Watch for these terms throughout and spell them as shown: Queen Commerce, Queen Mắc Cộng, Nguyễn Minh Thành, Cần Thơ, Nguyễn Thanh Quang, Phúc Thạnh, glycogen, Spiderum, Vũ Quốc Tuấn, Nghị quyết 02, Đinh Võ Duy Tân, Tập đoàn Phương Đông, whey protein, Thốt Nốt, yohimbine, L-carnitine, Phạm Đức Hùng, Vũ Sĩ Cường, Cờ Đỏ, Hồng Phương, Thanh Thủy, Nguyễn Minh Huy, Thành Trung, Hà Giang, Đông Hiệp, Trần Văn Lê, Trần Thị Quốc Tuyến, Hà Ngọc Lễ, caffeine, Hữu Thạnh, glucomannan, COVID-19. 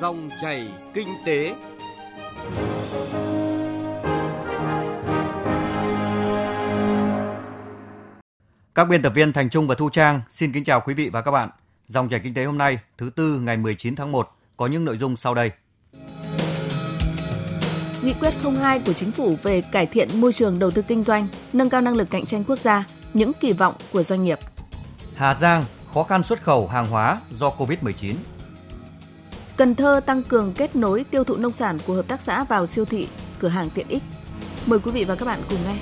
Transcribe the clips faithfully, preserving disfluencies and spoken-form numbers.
Dòng chảy kinh tế. Các biên tập viên Thành Trung và Thu Trang xin kính chào quý vị và các bạn. Dòng chảy kinh tế hôm nay, thứ tư ngày mười chín tháng một có những nội dung sau đây. Nghị quyết không hai của Chính phủ về cải thiện môi trường đầu tư kinh doanh, nâng cao năng lực cạnh tranh quốc gia, những kỳ vọng của doanh nghiệp. Hà Giang khó khăn xuất khẩu hàng hóa do covid mười chín. Cần Thơ tăng cường kết nối tiêu thụ nông sản của hợp tác xã vào siêu thị, cửa hàng tiện ích. Mời quý vị và các bạn cùng nghe.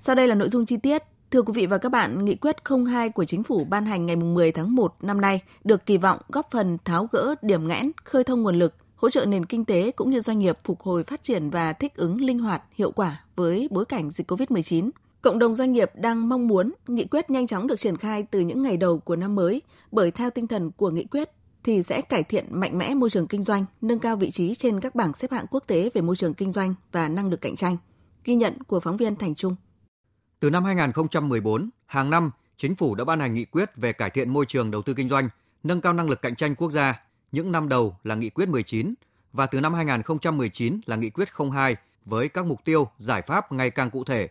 Sau đây là nội dung chi tiết. Thưa quý vị và các bạn, Nghị quyết không hai của Chính phủ ban hành ngày mười tháng một năm nay được kỳ vọng góp phần tháo gỡ điểm nghẽn, khơi thông nguồn lực, hỗ trợ nền kinh tế cũng như doanh nghiệp phục hồi phát triển và thích ứng linh hoạt, hiệu quả với bối cảnh dịch covid mười chín. Cộng đồng doanh nghiệp đang mong muốn nghị quyết nhanh chóng được triển khai từ những ngày đầu của năm mới, bởi theo tinh thần của nghị quyết thì sẽ cải thiện mạnh mẽ môi trường kinh doanh, nâng cao vị trí trên các bảng xếp hạng quốc tế về môi trường kinh doanh và năng lực cạnh tranh. Ghi nhận của phóng viên Thành Trung. Từ năm hai không một bốn, hàng năm, Chính phủ đã ban hành nghị quyết về cải thiện môi trường đầu tư kinh doanh, nâng cao năng lực cạnh tranh quốc gia, những năm đầu là nghị quyết mười chín và từ năm hai không một chín là nghị quyết không hai với các mục tiêu, giải pháp ngày càng cụ thể.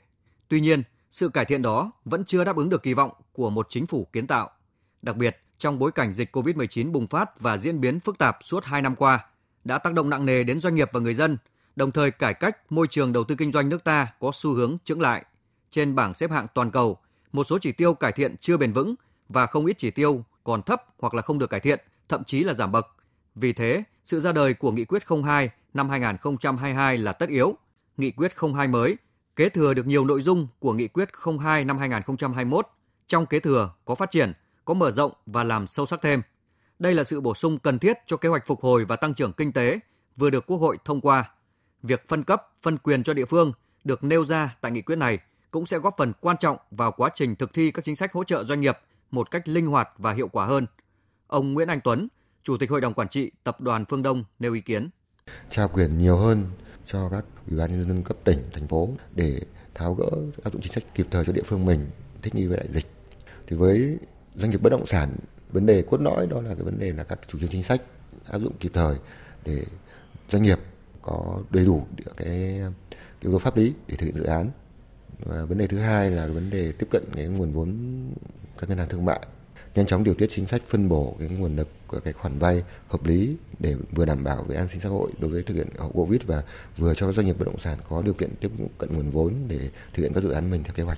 Tuy nhiên, sự cải thiện đó vẫn chưa đáp ứng được kỳ vọng của một chính phủ kiến tạo. Đặc biệt, trong bối cảnh dịch covid mười chín bùng phát và diễn biến phức tạp suốt hai năm qua, đã tác động nặng nề đến doanh nghiệp và người dân, đồng thời cải cách môi trường đầu tư kinh doanh nước ta có xu hướng chững lại. Trên bảng xếp hạng toàn cầu, một số chỉ tiêu cải thiện chưa bền vững và không ít chỉ tiêu còn thấp hoặc là không được cải thiện, thậm chí là giảm bậc. Vì thế, sự ra đời của Nghị quyết không hai năm hai không hai hai là tất yếu. Nghị quyết không hai mới kế thừa được nhiều nội dung của Nghị quyết không hai năm hai không hai mốt. Trong kế thừa có phát triển, có mở rộng và làm sâu sắc thêm. Đây là sự bổ sung cần thiết cho kế hoạch phục hồi và tăng trưởng kinh tế vừa được Quốc hội thông qua. Việc phân cấp, phân quyền cho địa phương được nêu ra tại nghị quyết này cũng sẽ góp phần quan trọng vào quá trình thực thi các chính sách hỗ trợ doanh nghiệp một cách linh hoạt và hiệu quả hơn. Ông Nguyễn Anh Tuấn, Chủ tịch Hội đồng Quản trị Tập đoàn Phương Đông nêu ý kiến. Trao quyền nhiều hơn cho các ủy ban nhân dân cấp tỉnh, thành phố để tháo gỡ áp dụng chính sách kịp thời cho địa phương mình thích nghi với đại dịch. Thì với doanh nghiệp bất động sản, vấn đề cốt lõi đó là cái vấn đề là các chủ trương chính sách áp dụng kịp thời để doanh nghiệp có đầy đủ cái yếu tố pháp lý để thực hiện dự án. Và vấn đề thứ hai là vấn đề tiếp cận cái nguồn vốn các ngân hàng thương mại, nhanh chóng điều tiết chính sách, phân bổ cái nguồn lực của cái khoản vay hợp lý để vừa đảm bảo về an sinh xã hội đối với thực hiện hậu Covid và vừa cho các doanh nghiệp bất động sản có điều kiện tiếp cận nguồn vốn để thực hiện các dự án mình theo kế hoạch.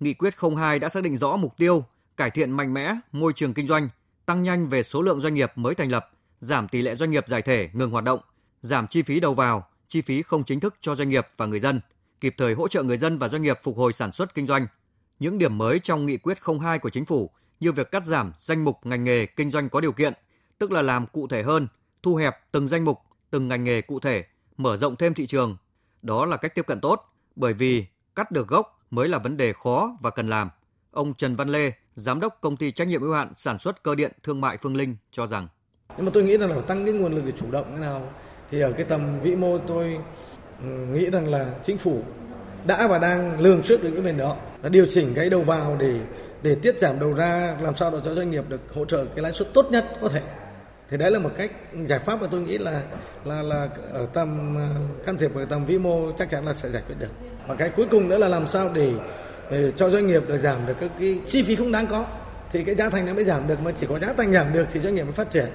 Nghị quyết không hai đã xác định rõ mục tiêu cải thiện mạnh mẽ môi trường kinh doanh, tăng nhanh về số lượng doanh nghiệp mới thành lập, giảm tỷ lệ doanh nghiệp giải thể ngừng hoạt động, giảm chi phí đầu vào, chi phí không chính thức cho doanh nghiệp và người dân, kịp thời hỗ trợ người dân và doanh nghiệp phục hồi sản xuất kinh doanh. Những điểm mới trong Nghị quyết không hai của Chính phủ như việc cắt giảm danh mục ngành nghề kinh doanh có điều kiện, tức là làm cụ thể hơn, thu hẹp từng danh mục, từng ngành nghề cụ thể, mở rộng thêm thị trường. Đó là cách tiếp cận tốt, bởi vì cắt được gốc mới là vấn đề khó và cần làm. Ông Trần Văn Lê, Giám đốc Công ty Trách nhiệm hữu hạn Sản xuất Cơ điện Thương mại Phương Linh cho rằng: Nhưng mà tôi nghĩ rằng là tăng cái nguồn lực để chủ động thế nào, thì ở cái tầm vĩ mô tôi nghĩ rằng là Chính phủ đã và đang lường trước được những vấn đề đó, đã điều chỉnh cái đầu vào để để tiết giảm đầu ra, làm sao để cho doanh nghiệp được hỗ trợ cái lãi suất tốt nhất có thể. Thì đấy là một cách giải pháp mà tôi nghĩ là là là ở tầm can thiệp ở tầm vĩ mô chắc chắn là sẽ giải quyết được. Và cái cuối cùng nữa là làm sao để, để cho doanh nghiệp được giảm được các cái chi phí không đáng có, thì cái giá thành nó mới giảm được, mà chỉ có giá thành giảm được thì doanh nghiệp mới phát triển.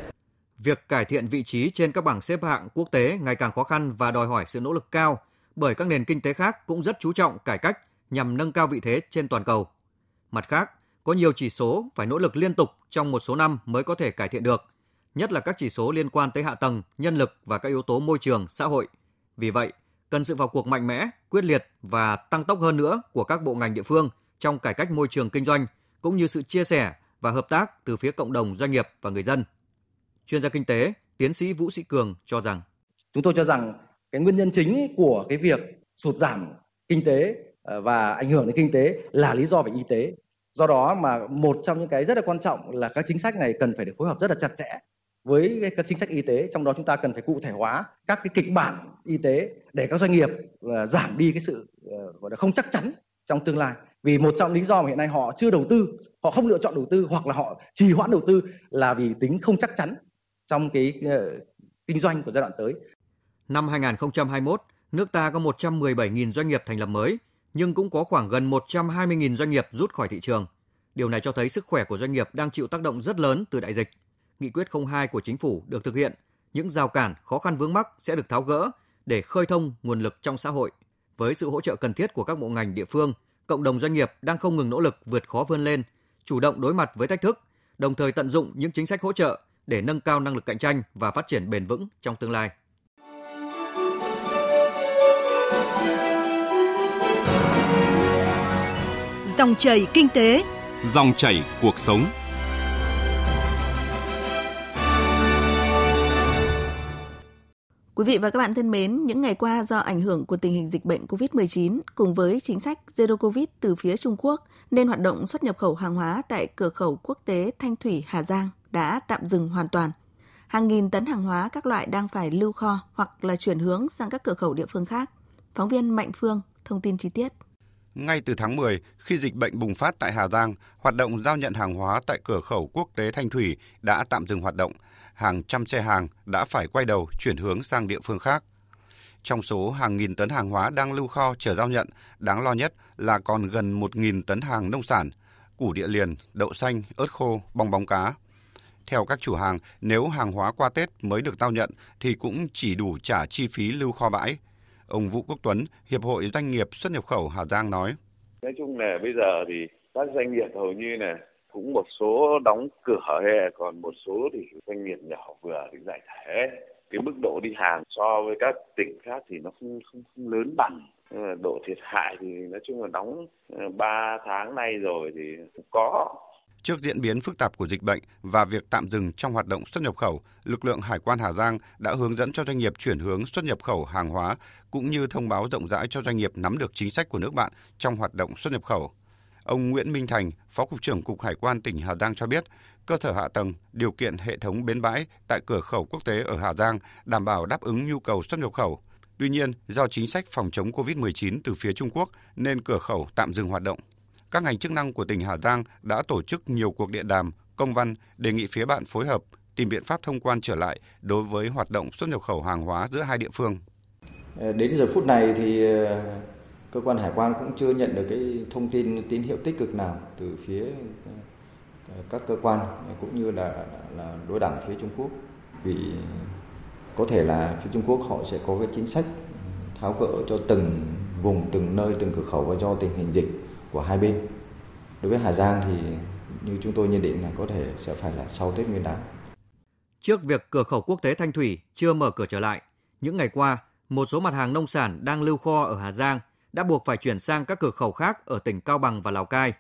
Việc cải thiện vị trí trên các bảng xếp hạng quốc tế ngày càng khó khăn và đòi hỏi sự nỗ lực cao, bởi các nền kinh tế khác cũng rất chú trọng cải cách nhằm nâng cao vị thế trên toàn cầu. Mặt khác, có nhiều chỉ số phải nỗ lực liên tục trong một số năm mới có thể cải thiện được, nhất là các chỉ số liên quan tới hạ tầng, nhân lực và các yếu tố môi trường, xã hội. Vì vậy, cần sự vào cuộc mạnh mẽ, quyết liệt và tăng tốc hơn nữa của các bộ ngành địa phương trong cải cách môi trường kinh doanh, cũng như sự chia sẻ và hợp tác từ phía cộng đồng doanh nghiệp và người dân. Chuyên gia kinh tế, tiến sĩ Vũ Sĩ Cường cho rằng: Chúng tôi cho rằng cái nguyên nhân chính của cái việc sụt giảm kinh tế và ảnh hưởng đến kinh tế là lý do về y tế. Do đó mà một trong những cái rất là quan trọng là các chính sách này cần phải được phối hợp rất là chặt chẽ với các chính sách y tế. Trong đó chúng ta cần phải cụ thể hóa các cái kịch bản y tế để các doanh nghiệp giảm đi cái sự gọi là không chắc chắn trong tương lai. Vì một trong lý do mà hiện nay họ chưa đầu tư, họ không lựa chọn đầu tư hoặc là họ trì hoãn đầu tư là vì tính không chắc chắn trong cái uh, kinh doanh của giai đoạn tới. Năm hai nghìn không trăm hai mươi mốt, nước ta có một trăm mười bảy nghìn doanh nghiệp thành lập mới, nhưng cũng có khoảng gần một trăm hai mươi nghìn doanh nghiệp rút khỏi thị trường. Điều này cho thấy sức khỏe của doanh nghiệp đang chịu tác động rất lớn từ đại dịch. Nghị quyết không hai của Chính phủ được thực hiện, những rào cản, khó khăn vướng mắc sẽ được tháo gỡ để khơi thông nguồn lực trong xã hội. Với sự hỗ trợ cần thiết của các bộ ngành địa phương, cộng đồng doanh nghiệp đang không ngừng nỗ lực vượt khó vươn lên, chủ động đối mặt với thách thức, đồng thời tận dụng những chính sách hỗ trợ để nâng cao năng lực cạnh tranh và phát triển bền vững trong tương lai. Dòng chảy kinh tế, dòng chảy cuộc sống. Quý vị và các bạn thân mến, những ngày qua do ảnh hưởng của tình hình dịch bệnh covid mười chín cùng với chính sách Zero Covid từ phía Trung Quốc nên hoạt động xuất nhập khẩu hàng hóa tại cửa khẩu quốc tế Thanh Thủy, Hà Giang đã tạm dừng hoàn toàn. Hàng nghìn tấn hàng hóa các loại đang phải lưu kho hoặc là chuyển hướng sang các cửa khẩu địa phương khác. Phóng viên Mạnh Phương thông tin chi tiết. Ngay từ tháng mười, khi dịch bệnh bùng phát tại Hà Giang, hoạt động giao nhận hàng hóa tại cửa khẩu quốc tế Thanh Thủy đã tạm dừng hoạt động. Hàng trăm xe hàng đã phải quay đầu chuyển hướng sang địa phương khác. Trong số hàng nghìn tấn hàng hóa đang lưu kho chờ giao nhận, đáng lo nhất là còn gần một nghìn tấn hàng nông sản, củ địa liền, đậu xanh, ớt khô, bong bóng cá. Theo các chủ hàng, nếu hàng hóa qua Tết mới được giao nhận thì cũng chỉ đủ trả chi phí lưu kho bãi. Ông Vũ Quốc Tuấn, Hiệp hội Doanh nghiệp Xuất nhập khẩu Hà Giang nói. Nói chung là bây giờ thì các doanh nghiệp hầu như là cũng một số đóng cửa, còn một số thì doanh nghiệp nhỏ vừa thì giải thể. Cái mức độ đi hàng so với các tỉnh khác thì nó không, không, không lớn bằng. Độ thiệt hại thì nói chung là đóng ba tháng nay rồi thì cũng có. Trước diễn biến phức tạp của dịch bệnh và việc tạm dừng trong hoạt động xuất nhập khẩu, lực lượng Hải quan Hà Giang đã hướng dẫn cho doanh nghiệp chuyển hướng xuất nhập khẩu hàng hóa, cũng như thông báo rộng rãi cho doanh nghiệp nắm được chính sách của nước bạn trong hoạt động xuất nhập khẩu. Ông Nguyễn Minh Thành, Phó Cục trưởng Cục Hải quan tỉnh Hà Giang cho biết, cơ sở hạ tầng, điều kiện hệ thống bến bãi tại cửa khẩu quốc tế ở Hà Giang đảm bảo đáp ứng nhu cầu xuất nhập khẩu. Tuy nhiên, do chính sách phòng chống covid mười chín từ phía Trung Quốc nên cửa khẩu tạm dừng hoạt động. Các ngành chức năng của tỉnh Hà Giang đã tổ chức nhiều cuộc điện đàm, công văn đề nghị phía bạn phối hợp tìm biện pháp thông quan trở lại đối với hoạt động xuất nhập khẩu hàng hóa giữa hai địa phương. Đến giờ phút này thì cơ quan hải quan cũng chưa nhận được cái thông tin tín hiệu tích cực nào từ phía các cơ quan cũng như là, là đối đảng phía Trung Quốc. Vì có thể là phía Trung Quốc họ sẽ có cái chính sách tháo gỡ cho từng vùng, từng nơi, từng cửa khẩu và do tình hình dịch của hai bên. Đối với Hà Giang thì như chúng tôi nhận định là có thể sẽ phải là sau Tết Nguyên đán. Trước việc cửa khẩu quốc tế Thanh Thủy chưa mở cửa trở lại, những ngày qua, một số mặt hàng nông sản đang lưu kho ở Hà Giang đã buộc phải chuyển sang các cửa khẩu khác ở tỉnh Cao Bằng và Lào Cai.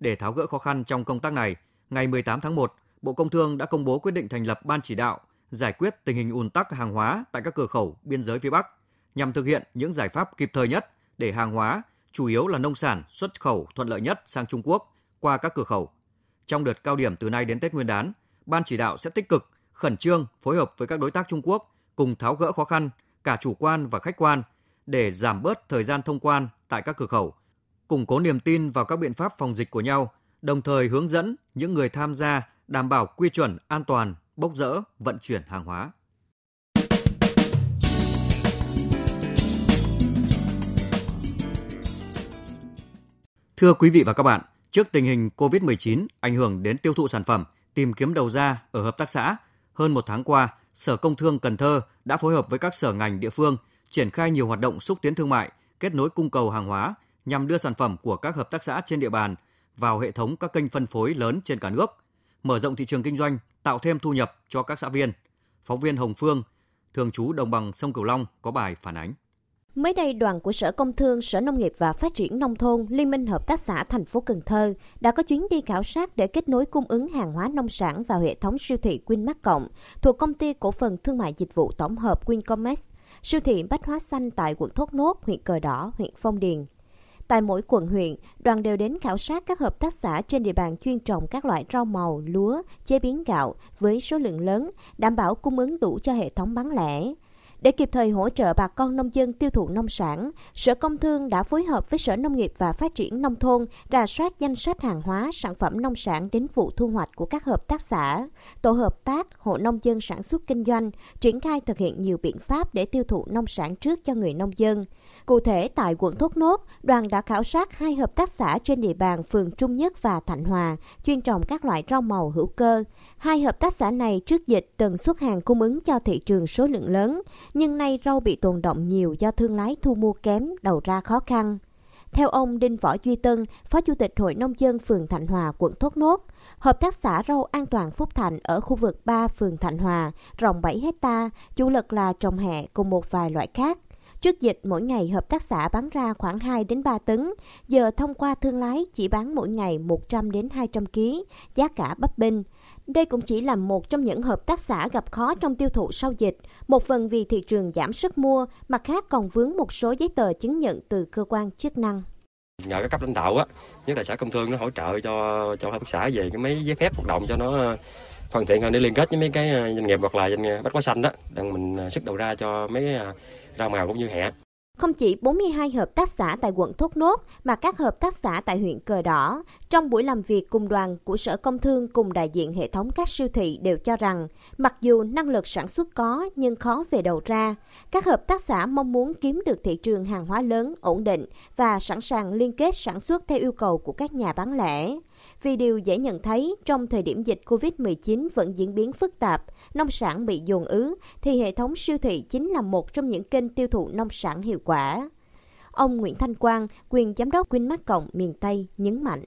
Để tháo gỡ khó khăn trong công tác này, ngày mười tám tháng một, Bộ Công Thương đã công bố quyết định thành lập ban chỉ đạo giải quyết tình hình ùn tắc hàng hóa tại các cửa khẩu biên giới phía Bắc, nhằm thực hiện những giải pháp kịp thời nhất để hàng hóa, chủ yếu là nông sản, xuất khẩu thuận lợi nhất sang Trung Quốc qua các cửa khẩu. Trong đợt cao điểm từ nay đến Tết Nguyên đán, Ban chỉ đạo sẽ tích cực, khẩn trương phối hợp với các đối tác Trung Quốc cùng tháo gỡ khó khăn, cả chủ quan và khách quan, để giảm bớt thời gian thông quan tại các cửa khẩu, củng cố niềm tin vào các biện pháp phòng dịch của nhau, đồng thời hướng dẫn những người tham gia đảm bảo quy chuẩn an toàn, bốc dỡ, vận chuyển hàng hóa. Thưa quý vị và các bạn, trước tình hình covid mười chín ảnh hưởng đến tiêu thụ sản phẩm, tìm kiếm đầu ra ở hợp tác xã, hơn một tháng qua, Sở Công Thương Cần Thơ đã phối hợp với các sở ngành địa phương triển khai nhiều hoạt động xúc tiến thương mại, kết nối cung cầu hàng hóa nhằm đưa sản phẩm của các hợp tác xã trên địa bàn vào hệ thống các kênh phân phối lớn trên cả nước, mở rộng thị trường kinh doanh, tạo thêm thu nhập cho các xã viên. Phóng viên Hồng Phương, thường trú đồng bằng sông Cửu Long có bài phản ánh. Mới đây, đoàn của Sở Công Thương, Sở Nông nghiệp và Phát triển Nông thôn, Liên minh Hợp tác xã thành phố Cần Thơ đã có chuyến đi khảo sát để kết nối cung ứng hàng hóa nông sản vào hệ thống siêu thị Queen Mắc Cộng thuộc Công ty Cổ phần Thương mại Dịch vụ Tổng hợp Queen Commerce, siêu thị Bách hóa xanh tại quận Thốt Nốt, huyện Cờ Đỏ, huyện Phong Điền. Tại mỗi quận huyện, đoàn đều đến khảo sát các hợp tác xã trên địa bàn chuyên trồng các loại rau màu, lúa, chế biến gạo với số lượng lớn, đảm bảo cung ứng đủ cho hệ thống bán lẻ. Để kịp thời hỗ trợ bà con nông dân tiêu thụ nông sản, Sở Công Thương đã phối hợp với Sở Nông nghiệp và Phát triển Nông thôn rà soát danh sách hàng hóa, sản phẩm nông sản đến vụ thu hoạch của các hợp tác xã, tổ hợp tác, hộ nông dân sản xuất kinh doanh, triển khai thực hiện nhiều biện pháp để tiêu thụ nông sản trước cho người nông dân. Cụ thể, tại quận Thốt Nốt, đoàn đã khảo sát hai hợp tác xã trên địa bàn phường Trung Nhất và Thạnh Hòa, chuyên trồng các loại rau màu hữu cơ. Hai hợp tác xã này trước dịch từng xuất hàng cung ứng cho thị trường số lượng lớn, nhưng nay rau bị tồn đọng nhiều do thương lái thu mua kém, đầu ra khó khăn. Theo ông Đinh Võ Duy Tân, Phó Chủ tịch Hội Nông dân phường Thạnh Hòa, quận Thốt Nốt, hợp tác xã rau An toàn Phúc Thạnh ở khu vực ba phường Thạnh Hòa, rộng bảy hectare, chủ lực là trồng hẹ cùng một vài loại khác. Trước dịch, mỗi ngày hợp tác xã bán ra khoảng hai đến ba tấn, giờ thông qua thương lái chỉ bán mỗi ngày một trăm đến hai trăm ki lô gam, giá cả bấp bênh. Đây cũng chỉ là một trong những hợp tác xã gặp khó trong tiêu thụ sau dịch, một phần vì thị trường giảm sức mua, mặt khác còn vướng một số giấy tờ chứng nhận từ cơ quan chức năng. Nhờ các cấp lãnh đạo á, nhất là Sở Công Thương nó hỗ trợ cho cho hợp tác xã về cái mấy giấy phép hoạt động cho nó thuận tiện hơn để liên kết với mấy cái doanh nghiệp hoặc là doanh nghiệp Bách hóa xanh đó, để mình xuất đầu ra cho mấy rau màu cũng như hẹ. Không chỉ bốn mươi hai hợp tác xã tại quận Thốt Nốt mà các hợp tác xã tại huyện Cờ Đỏ, trong buổi làm việc cùng đoàn của Sở Công Thương cùng đại diện hệ thống các siêu thị đều cho rằng, mặc dù năng lực sản xuất có nhưng khó về đầu ra, các hợp tác xã mong muốn kiếm được thị trường hàng hóa lớn, ổn định và sẵn sàng liên kết sản xuất theo yêu cầu của các nhà bán lẻ. Vì điều dễ nhận thấy, trong thời điểm dịch covid mười chín vẫn diễn biến phức tạp, nông sản bị dồn ứ, thì hệ thống siêu thị chính là một trong những kênh tiêu thụ nông sản hiệu quả. Ông Nguyễn Thanh Quang, quyền giám đốc Queen Mắc Cộng miền Tây nhấn mạnh.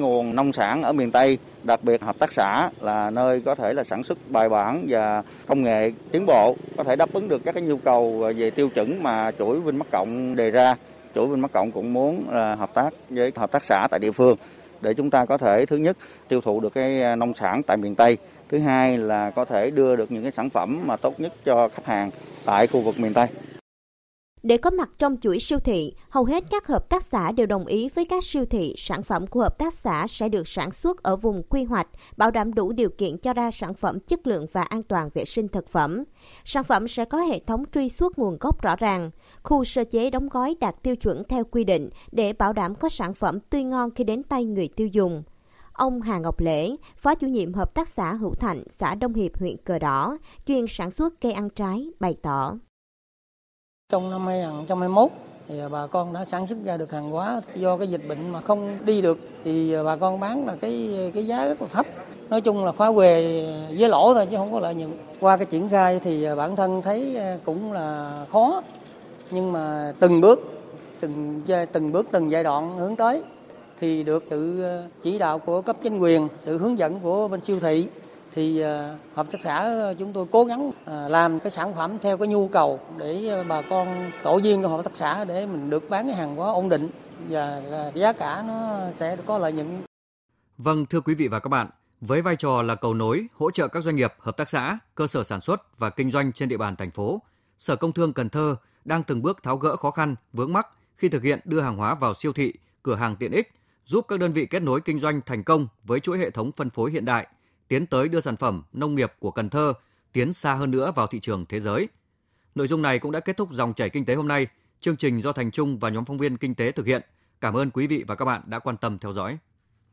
Nguồn nông sản ở miền Tây, đặc biệt hợp tác xã là nơi có thể là sản xuất bài bản và công nghệ tiến bộ, có thể đáp ứng được các cái nhu cầu về tiêu chuẩn mà chuỗi Queen Mắc Cộng đề ra. Chuỗi Queen Mắc Cộng cũng muốn hợp tác với hợp tác xã tại địa phương, để chúng ta có thể thứ nhất tiêu thụ được cái nông sản tại miền Tây, thứ hai là có thể đưa được những cái sản phẩm mà tốt nhất cho khách hàng tại khu vực miền Tây. Để có mặt trong chuỗi siêu thị, hầu hết các hợp tác xã đều đồng ý với các siêu thị, sản phẩm của hợp tác xã sẽ được sản xuất ở vùng quy hoạch, bảo đảm đủ điều kiện cho ra sản phẩm chất lượng và an toàn vệ sinh thực phẩm. Sản phẩm sẽ có hệ thống truy xuất nguồn gốc rõ ràng, khu sơ chế đóng gói đạt tiêu chuẩn theo quy định để bảo đảm có sản phẩm tươi ngon khi đến tay người tiêu dùng. Ông Hà Ngọc Lễ, Phó chủ nhiệm hợp tác xã Hữu Thạnh, xã Đông Hiệp, huyện Cờ Đỏ, chuyên sản xuất cây ăn trái, bày tỏ. Trong năm hai nghìn không trăm hai mươi mốt thì bà con đã sản xuất ra được hàng hóa, do cái dịch bệnh mà không đi được thì bà con bán là cái cái giá rất là thấp. Nói chung là khóa quề với lỗ thôi chứ không có lợi nhuận. Qua cái triển khai thì bản thân thấy cũng là khó, nhưng mà từng bước, từng từng bước từng giai đoạn hướng tới thì được sự chỉ đạo của cấp chính quyền, sự hướng dẫn của bên siêu thị thì hợp tác xã chúng tôi cố gắng làm cái sản phẩm theo cái nhu cầu để bà con tổ viên của hợp tác xã để mình được bán cái hàng hóa ổn định và giá cả nó sẽ có lợi nhuận. Vâng, thưa quý vị và các bạn, với vai trò là cầu nối hỗ trợ các doanh nghiệp, hợp tác xã, cơ sở sản xuất và kinh doanh trên địa bàn thành phố, Sở Công Thương Cần Thơ đang từng bước tháo gỡ khó khăn, vướng mắc khi thực hiện đưa hàng hóa vào siêu thị, cửa hàng tiện ích, giúp các đơn vị kết nối kinh doanh thành công với chuỗi hệ thống phân phối hiện đại, tiến tới đưa sản phẩm nông nghiệp của Cần Thơ tiến xa hơn nữa vào thị trường thế giới. Nội dung này cũng đã kết thúc dòng chảy kinh tế hôm nay. Chương trình do Thành Trung và nhóm phóng viên kinh tế thực hiện. Cảm ơn quý vị và các bạn đã quan tâm theo dõi.